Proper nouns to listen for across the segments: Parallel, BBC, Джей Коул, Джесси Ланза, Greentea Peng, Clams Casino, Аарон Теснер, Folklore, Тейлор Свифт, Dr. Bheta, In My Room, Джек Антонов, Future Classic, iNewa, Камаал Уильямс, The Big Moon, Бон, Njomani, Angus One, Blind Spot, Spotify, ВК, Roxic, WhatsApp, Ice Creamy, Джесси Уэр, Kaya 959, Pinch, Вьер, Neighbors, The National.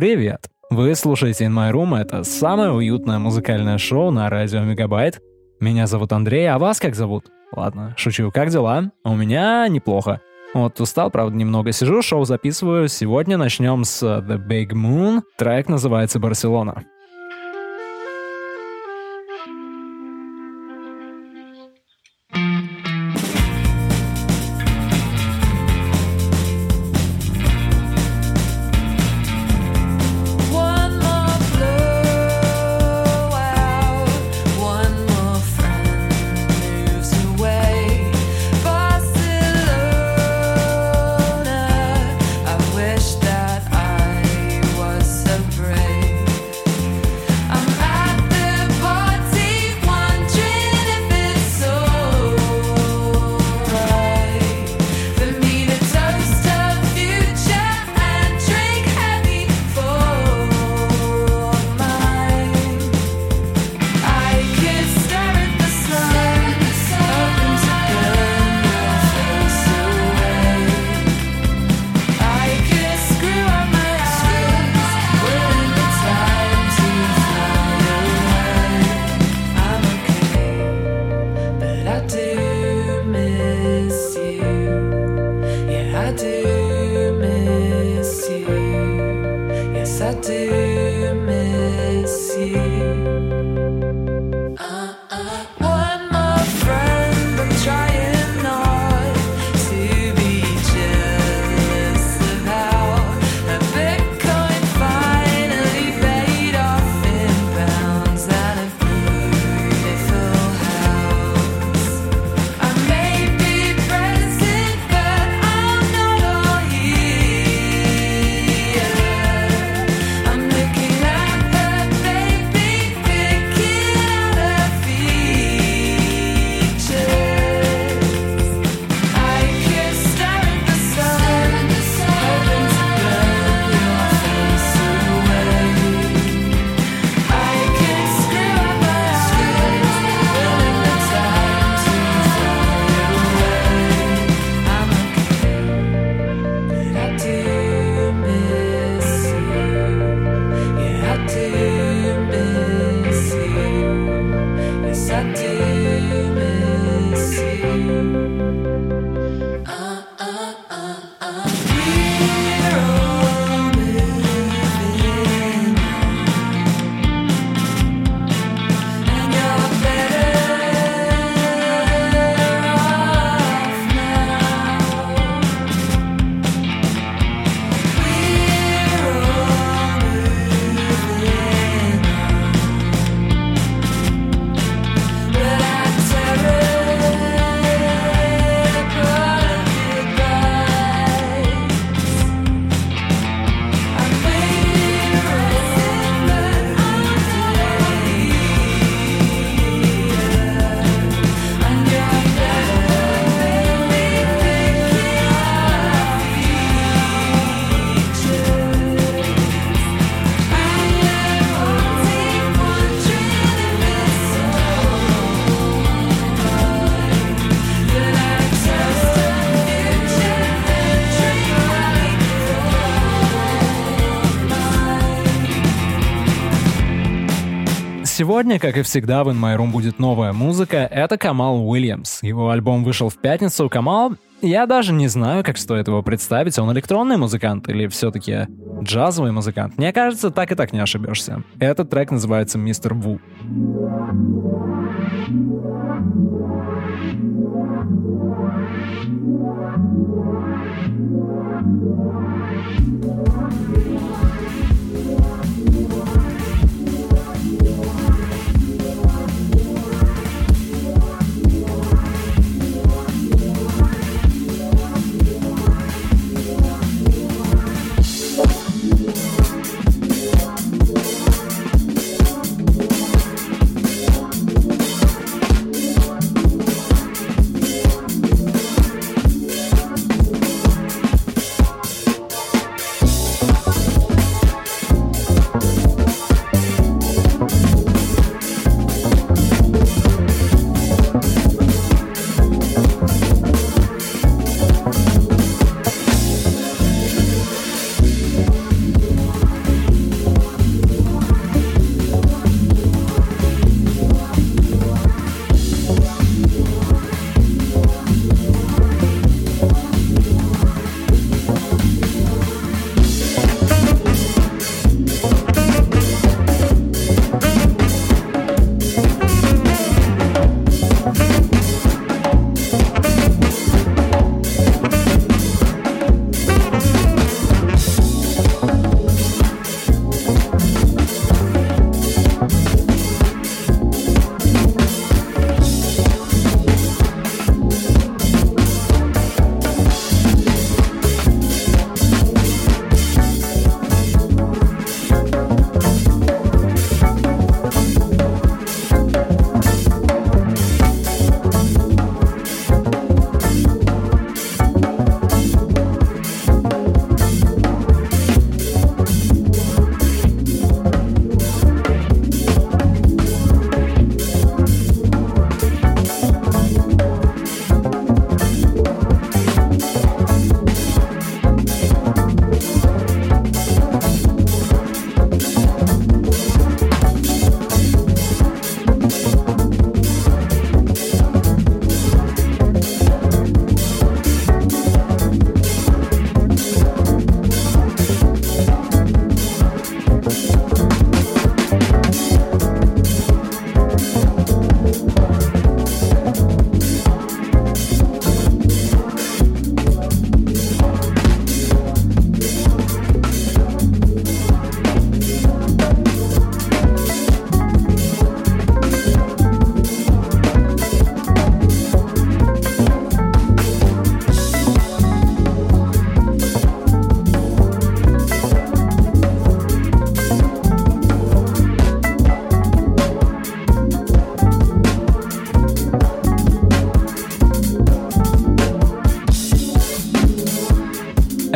Привет! Вы слушаете In My Room, это самое уютное музыкальное шоу на радио Мегабайт. Меня зовут Андрей, а вас как зовут? Ладно, шучу, как дела? У меня неплохо. Вот устал, правда, немного сижу, шоу записываю. Сегодня начнем с The Big Moon. Трек называется «Барселона». Сегодня, как и всегда, в In My Room будет новая музыка. Это Камаал Уильямс. Его альбом вышел в пятницу. Камаал, я даже не знаю, как стоит его представить. Он электронный музыкант или все-таки джазовый музыкант? Мне кажется, так и так не ошибешься. Этот трек называется «Мистер Ву».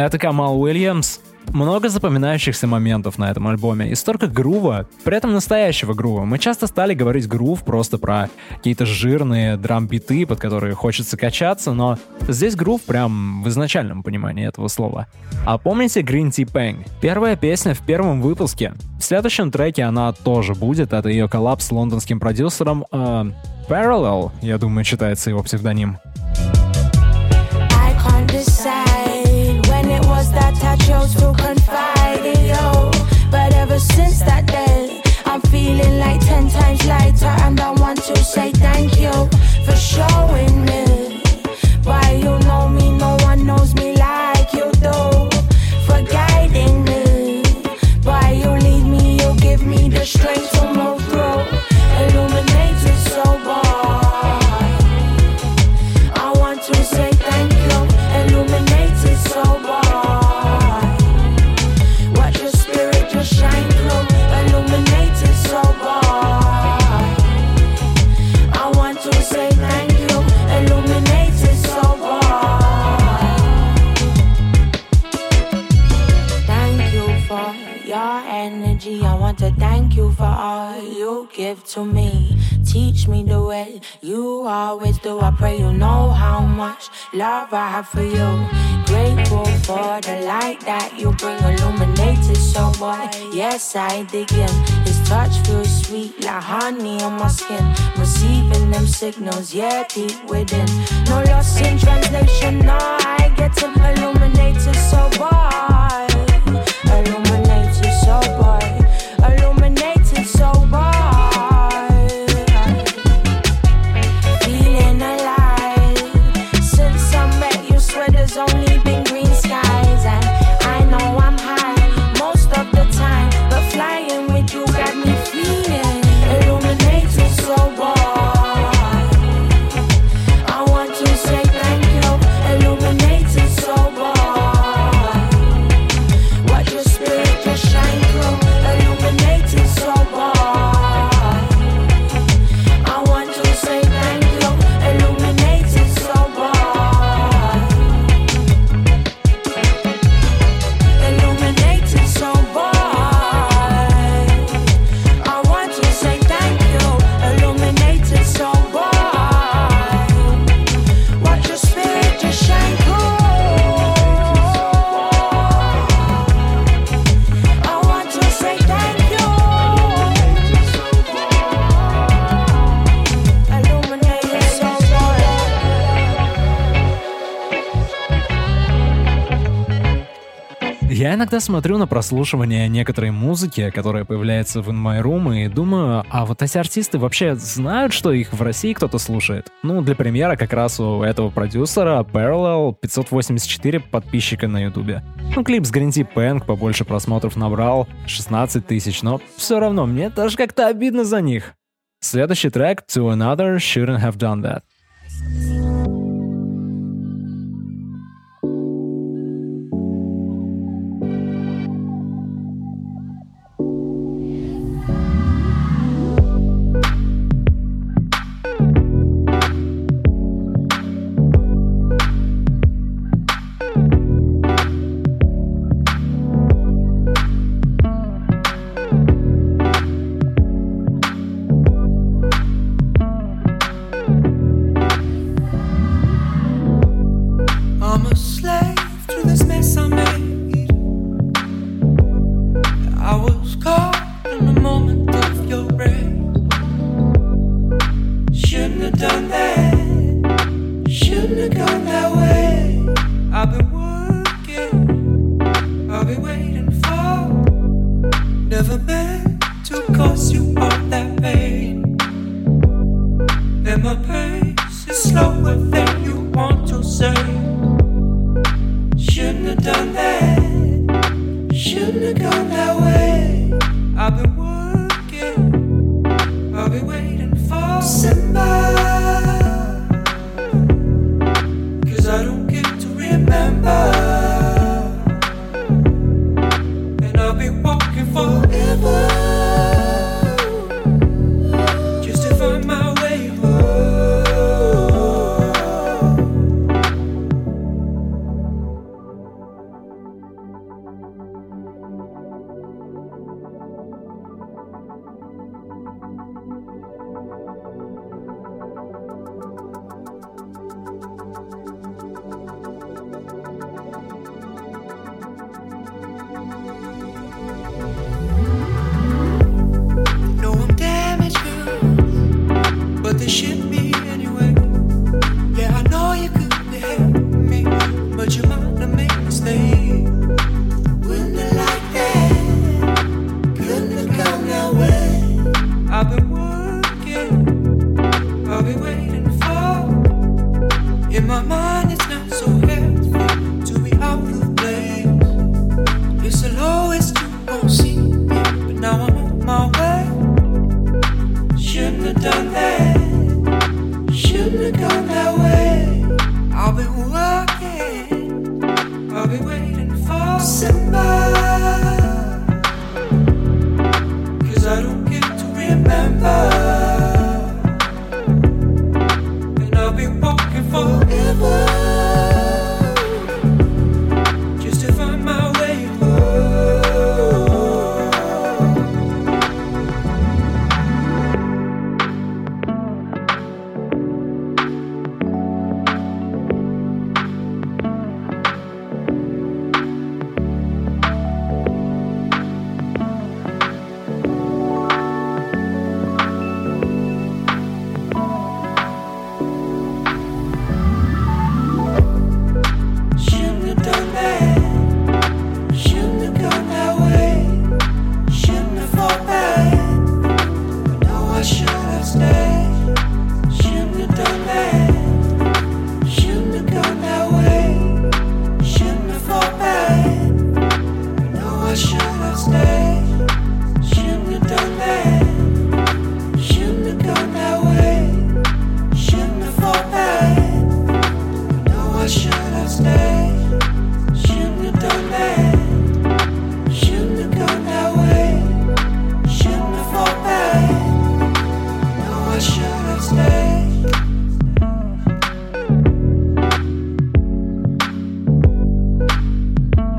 Это Камаал Уильямс. Много запоминающихся моментов на этом альбоме и столько грува, при этом настоящего грува. Мы часто стали говорить грув просто про какие-то жирные драм-биты, под которые хочется качаться, но здесь грув прям в изначальном понимании этого слова. А помните Greentea Peng? Первая песня в первом выпуске. В следующем треке она тоже будет, это ее коллаб с лондонским продюсером Parallel, я думаю, читается его псевдоним. To me, teach me the way you always do. I pray you know how much love I have for you. Grateful for the light that you bring, illuminated so boy. Yes, I dig in. His touch feels sweet like honey on my skin. Receiving them signals, yeah, deep within. No loss in translation, no, I get to illuminated so boy. Illuminated so boy. Illuminated so boy. Я иногда смотрю на прослушивание некоторой музыки, которая появляется в In My Room, и думаю, а вот эти артисты вообще знают, что их в России кто-то слушает? Ну, для примера, как раз у этого продюсера Parallel 584 подписчика на Ютубе. Ну, клип с Greentea Peng побольше просмотров набрал, 16 тысяч, но все равно мне даже как-то обидно за них. Следующий трек To Another Shouldn't Have Done That.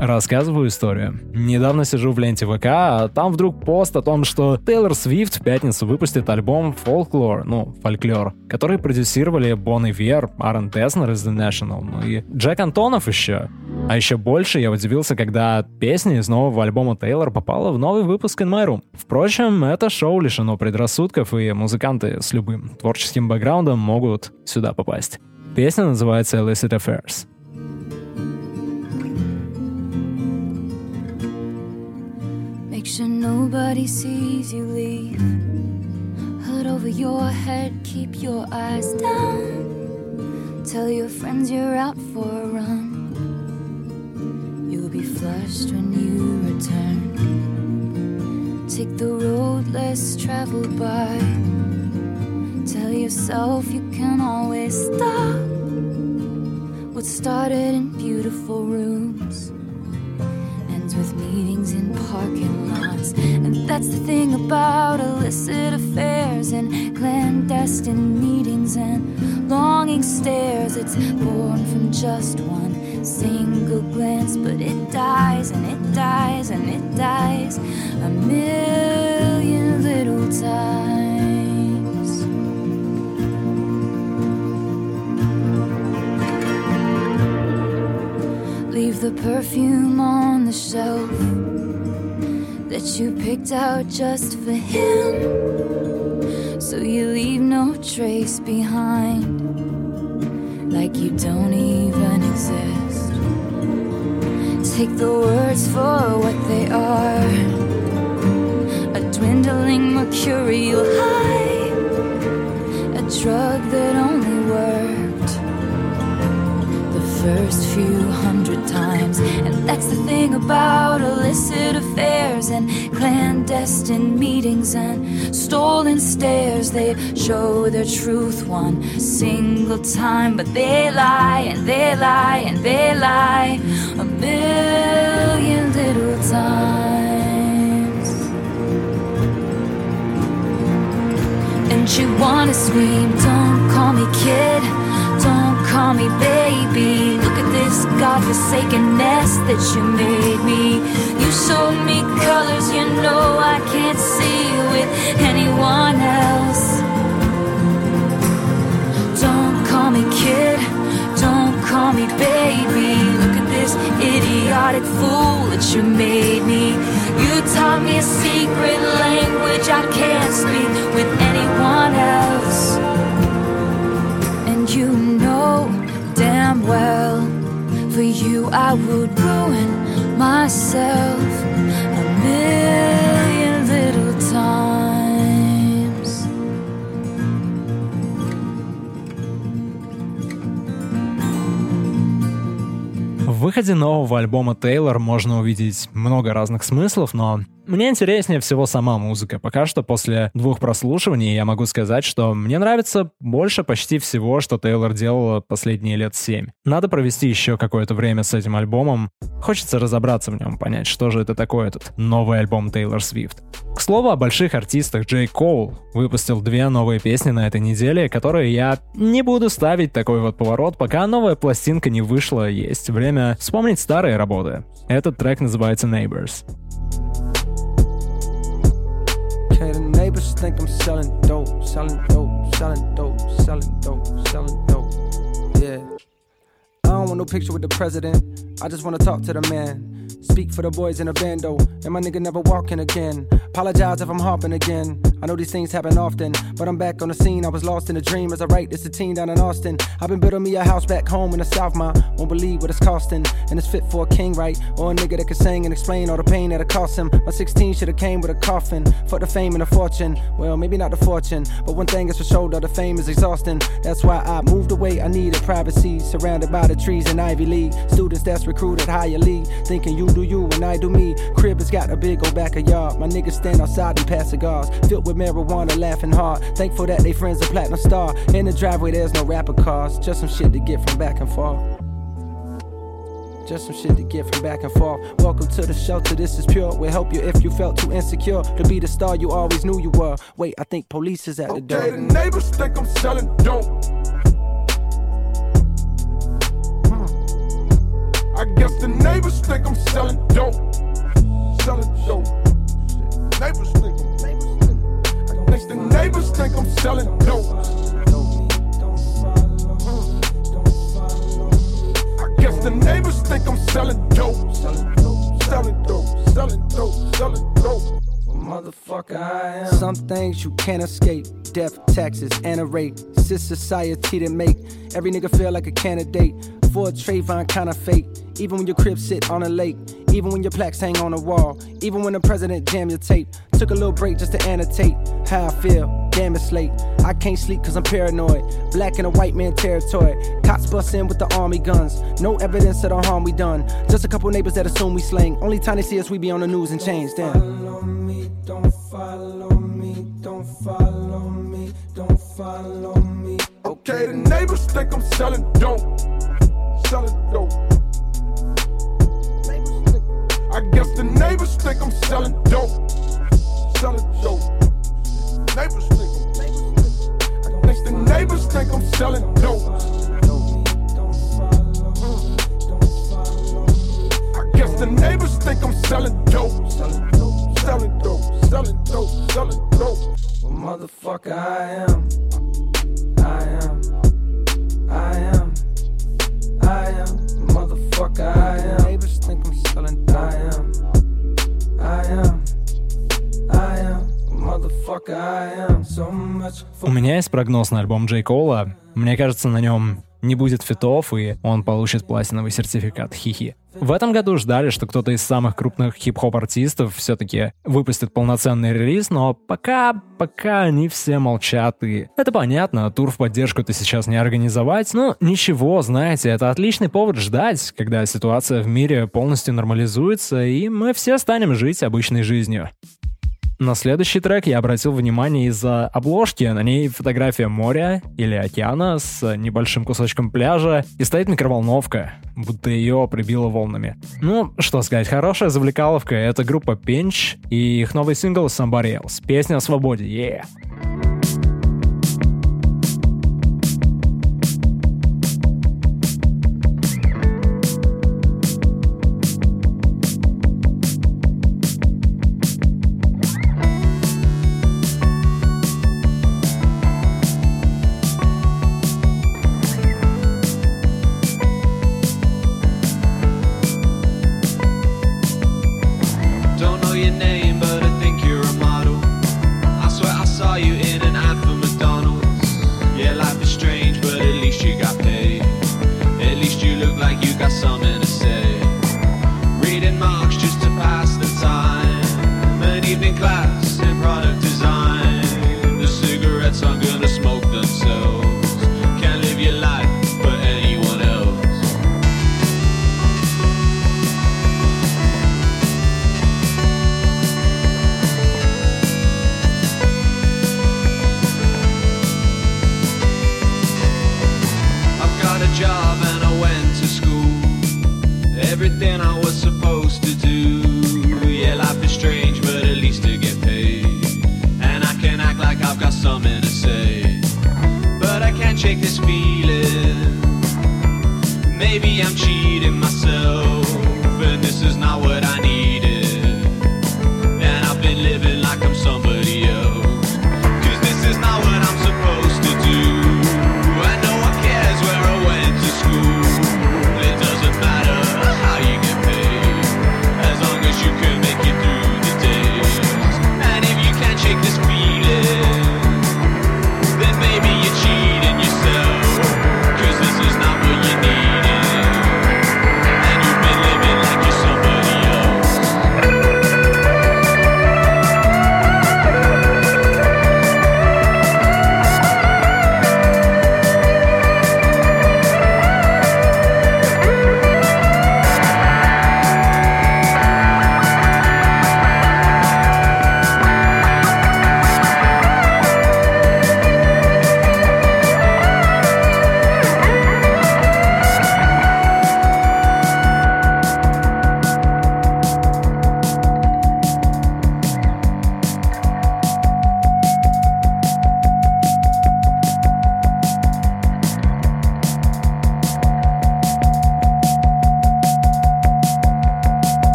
Рассказываю историю. Недавно сижу в ленте ВК, а там вдруг пост о том, что Тейлор Свифт в пятницу выпустит альбом Folklore, Folklore, который продюсировали Бон и Вьер, Аарон Теснер из The National, и Джек Антонов еще. А еще больше я удивился, когда песня из нового альбома Тейлор попала в новый выпуск In My Room. Впрочем, это шоу лишено предрассудков, и музыканты с любым творческим бэкграундом могут сюда попасть. Песня называется Illicit Affairs. Make sure nobody sees you leave. Hood over your head, keep your eyes down. Tell your friends you're out for a run. You'll be flushed when you return. Take the road less traveled by. Tell yourself you can always stop. What started in beautiful rooms with meetings in parking lots. And that's the thing about illicit affairs and clandestine meetings and longing stares. It's born from just one single glance, but it dies and it dies and it dies a million little times. Leave the perfume on the shelf that you picked out just for him, so you leave no trace behind, like you don't even exist. Take the words for what they are, a dwindling mercurial high, a drug that only works first few hundred times. And that's the thing about illicit affairs and clandestine meetings and stolen stares. They show their truth one single time, but they lie and they lie and they lie a million little times. And you wanna scream, don't call me kid, don't call me baby. Look at this godforsaken nest that you made me. You showed me colors you know I can't see with anyone else. Don't call me kid, don't call me baby. Look at this idiotic fool that you made me. You taught me a secret language I can't speak with anyone else. You know damn well, for you I would ruin myself a million little times. В выходе нового альбома Тейлор можно увидеть много разных смыслов, но мне интереснее всего сама музыка. Пока что после 2 прослушиваний я могу сказать, что мне нравится больше почти всего, что Тейлор делала последние лет 7. Надо провести еще какое-то время с этим альбомом. Хочется разобраться в нем, понять, что же это такое, этот новый альбом Тейлор Свифт. К слову о больших артистах, Джей Коул выпустил 2 новые песни на этой неделе, которые я не буду ставить такой вот поворот, пока новая пластинка не вышла, есть время вспомнить старые работы. Этот трек называется Neighbors. The neighbors think I'm selling dope, selling dope, selling dope, selling dope, selling dope. Yeah. I don't want no picture with the president. I just want to talk to the man. Speak for the boys in the bando. And my nigga never walking again. Apologize if I'm harping again. I know these things happen often, but I'm back on the scene. I was lost in a dream as I write this routine down in Austin. I've been building me a house back home in the South, ma. Won't believe what it's costing, and it's fit for a king, right? Or a nigga that can sing and explain all the pain that it cost him. My 16 should have came with a coffin, for the fame and the fortune. Well, maybe not the fortune, but one thing is for sure, though, the fame is exhausting. That's why I moved away. I needed privacy, surrounded by the trees in Ivy League. Students that's recruited highly, thinking you do you and I do me. Crib has got a big old backyard. My niggas stand outside and pass cigars, filled with marijuana, laughing hard. Thankful that they friends a platinum star. In the driveway, there's no rapper cars, just some shit to get from back and forth. Just some shit to get from back and forth. Welcome to the shelter, this is pure. We'll help you if you felt too insecure to be the star you always knew you were. Wait, I think police is at the door. Okay, the neighbors think I'm selling dope. I guess the neighbors think I'm selling dope. Selling dope. Neighbors think I'm selling dope. I guess the neighbors think I'm selling dope. Guess the neighbors think I'm selling dope. Selling dope, selling dope, selling dope, selling dope. Motherfucker, I am. Some things you can't escape. Death, taxes, and a rape. It's this society that make every nigga feel like a candidate for a Trayvon kind of fate. Even when your crib sit on a lake, even when your plaques hang on a wall, even when the president jam your tape. Took a little break just to annotate how I feel. Damn, it's late. I can't sleep cause I'm paranoid. Black in a white man territory. Cops bust in with the army guns. No evidence of the harm we done. Just a couple neighbors that assume we slang. Only time they see us we be on the news and change. Damn. Follow me, don't follow me, don't follow me, don't follow me. Okay, the neighbors think I'm selling dope. Selling dope. I guess the neighbors think I'm selling dope. Selling dope. Neighbors think I'm. I guess the neighbors think I'm selling dope. I guess the neighbors think I'm selling dope. Selling dope, selling dope, selling dope. Well, motherfucker, I am. I am. I am. I am. Motherfucker, I am. Neighbors think I'm selling dope. I am. I am. I am. У меня есть прогноз на альбом Джей Коула. Мне кажется, на нем не будет фитов, и он получит платиновый сертификат. Хи-хи. В этом году ждали, что кто-то из самых крупных хип-хоп-артистов все-таки выпустит полноценный релиз, но пока они все молчат, и это понятно, тур в поддержку-то сейчас не организовать, но ничего, знаете, это отличный повод ждать, когда ситуация в мире полностью нормализуется, и мы все станем жить обычной жизнью. На следующий трек я обратил внимание из-за обложки. На ней фотография моря или океана с небольшим кусочком пляжа, и стоит микроволновка, будто ее прибило волнами. Ну, что сказать, хорошая завлекаловка. Это группа Pinch и их новый сингл Somebody Else. Песня о свободе,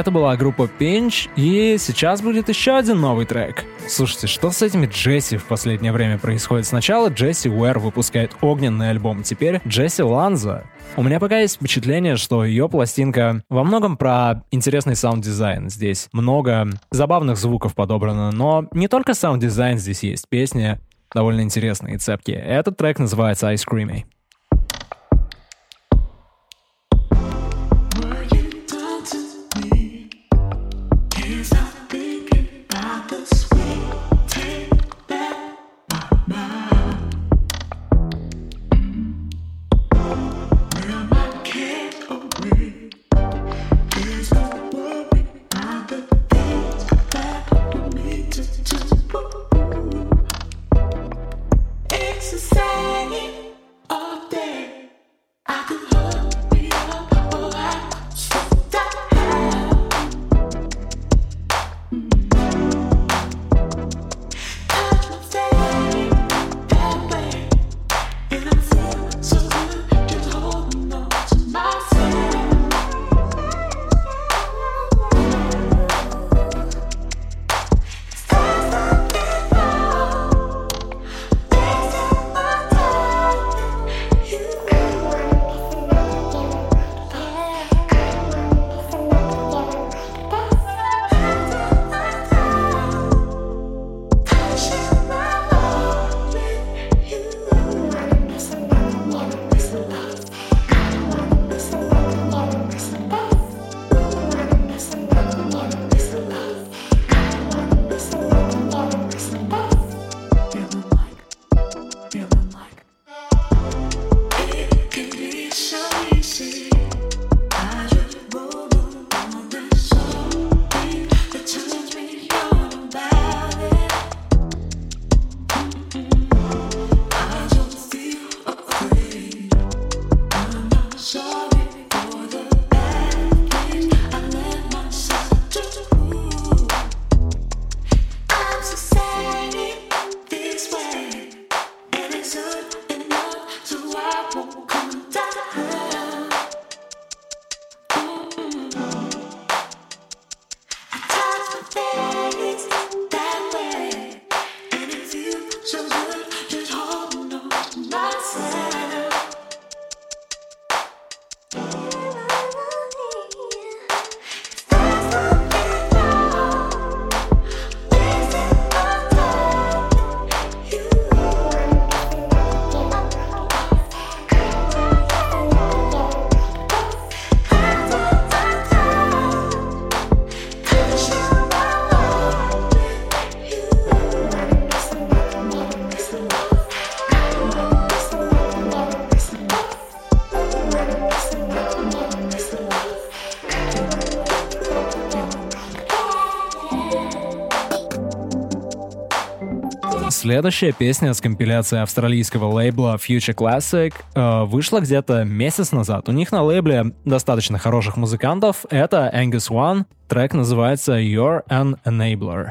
Это была группа Pinch, и сейчас будет еще один новый трек. Слушайте, что с этими Джесси в последнее время происходит? Сначала Джесси Уэр выпускает огненный альбом, теперь Джесси Ланза. У меня пока есть впечатление, что ее пластинка во многом про интересный саунд-дизайн. Здесь много забавных звуков подобрано, но не только саунд-дизайн, здесь есть песни довольно интересные и цепкие. Этот трек называется Ice Creamy. Следующая песня с компиляции австралийского лейбла Future Classic вышла где-то месяц назад. У них на лейбле достаточно хороших музыкантов. Это Angus One. Трек называется You're an Enabler.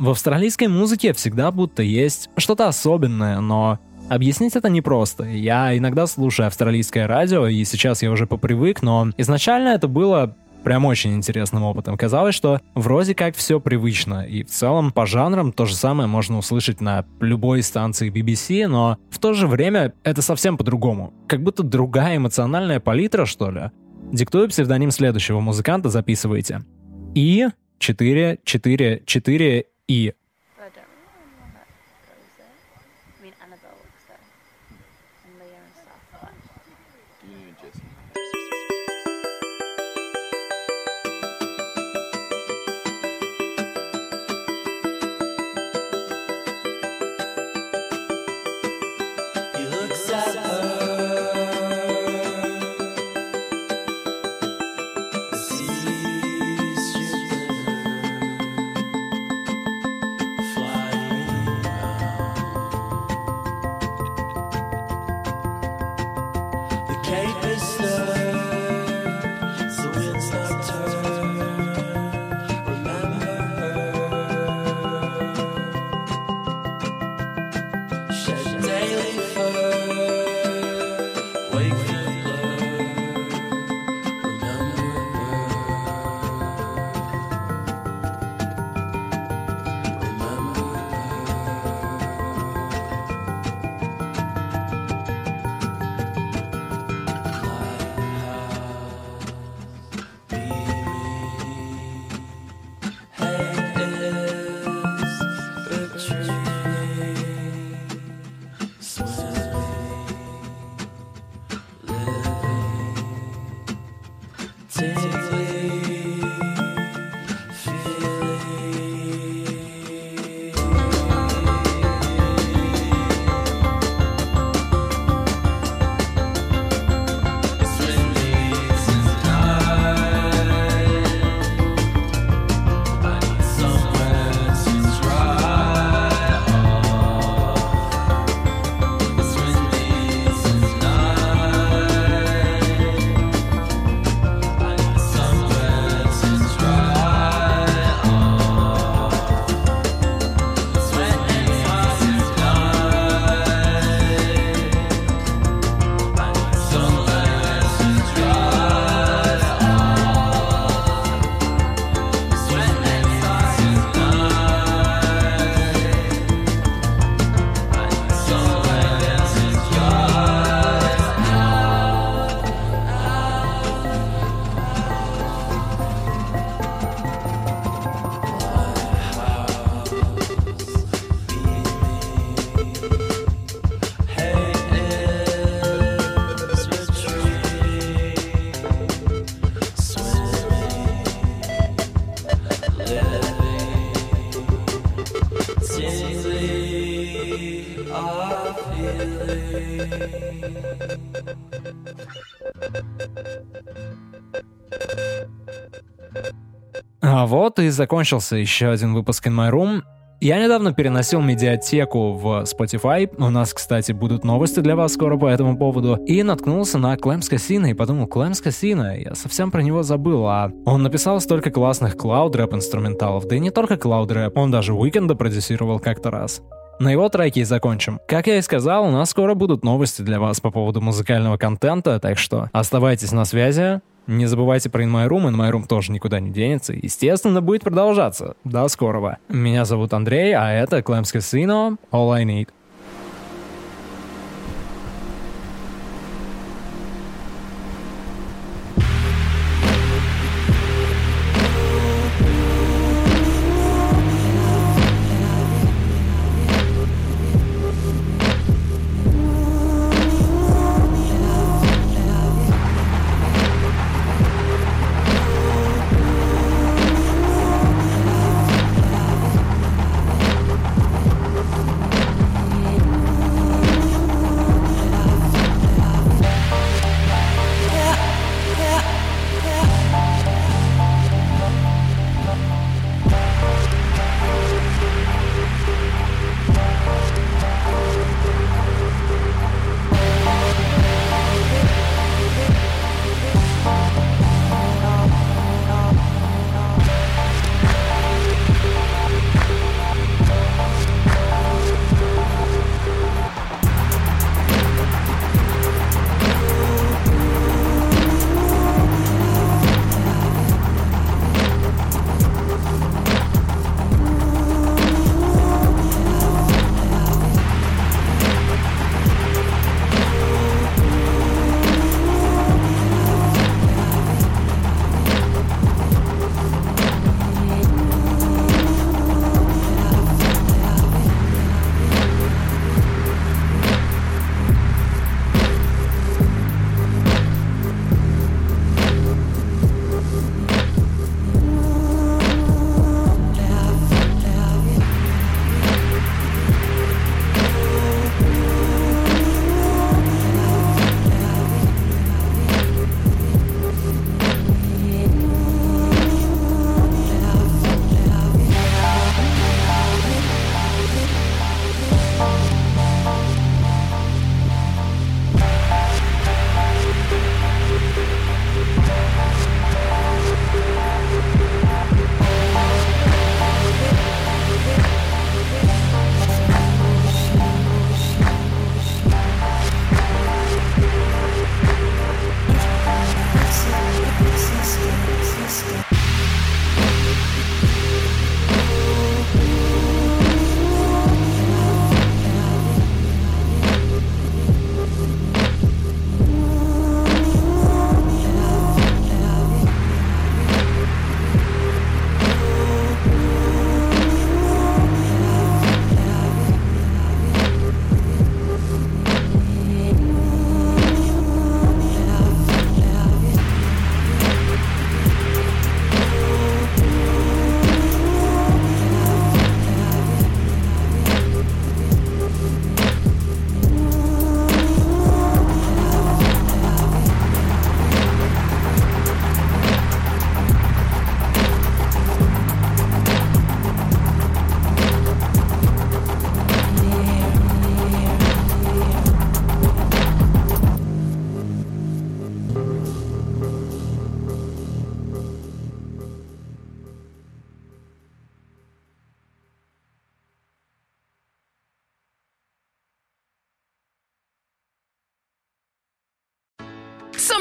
В австралийской музыке всегда будто есть что-то особенное, но объяснить это непросто. Я иногда слушаю австралийское радио, и сейчас я уже попривык, но изначально это было прям очень интересным опытом. Казалось, что вроде как все привычно, и в целом по жанрам то же самое можно услышать на любой станции BBC, но в то же время это совсем по-другому. Как будто другая эмоциональная палитра, что ли. Диктую псевдоним следующего музыканта, записывайте. И 444 И. А вот и закончился еще один выпуск In My Room. Я недавно переносил медиатеку в Spotify. У нас, кстати, будут новости для вас скоро по этому поводу. И наткнулся на Clams Casino и подумал, Clams Casino, я совсем про него забыл. А он написал столько классных клауд-рэп-инструменталов. Да и не только клауд-рэп, он даже Уикенда продюсировал как-то раз. На его треке и закончим. Как я и сказал, у нас скоро будут новости для вас по поводу музыкального контента, так что оставайтесь на связи, не забывайте про In My Room тоже никуда не денется, естественно, будет продолжаться. До скорого. Меня зовут Андрей, а это Clams Casino, All I Need.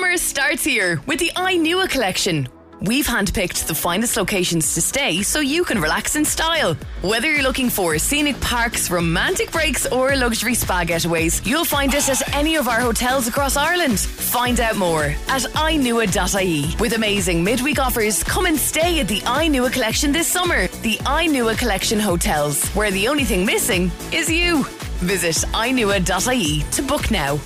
Neighbors starts here with the iNewa collection. We've handpicked the finest locations to stay so you can relax in style. Whether you're looking for scenic parks, romantic breaks or luxury spa getaways, you'll find us at any of our hotels across Ireland. Find out more at inewa.ie. With amazing midweek offers, come and stay at the iNewa Collection this summer. The iNewa Collection Hotels, where the only thing missing is you. Visit inewa.ie to book now.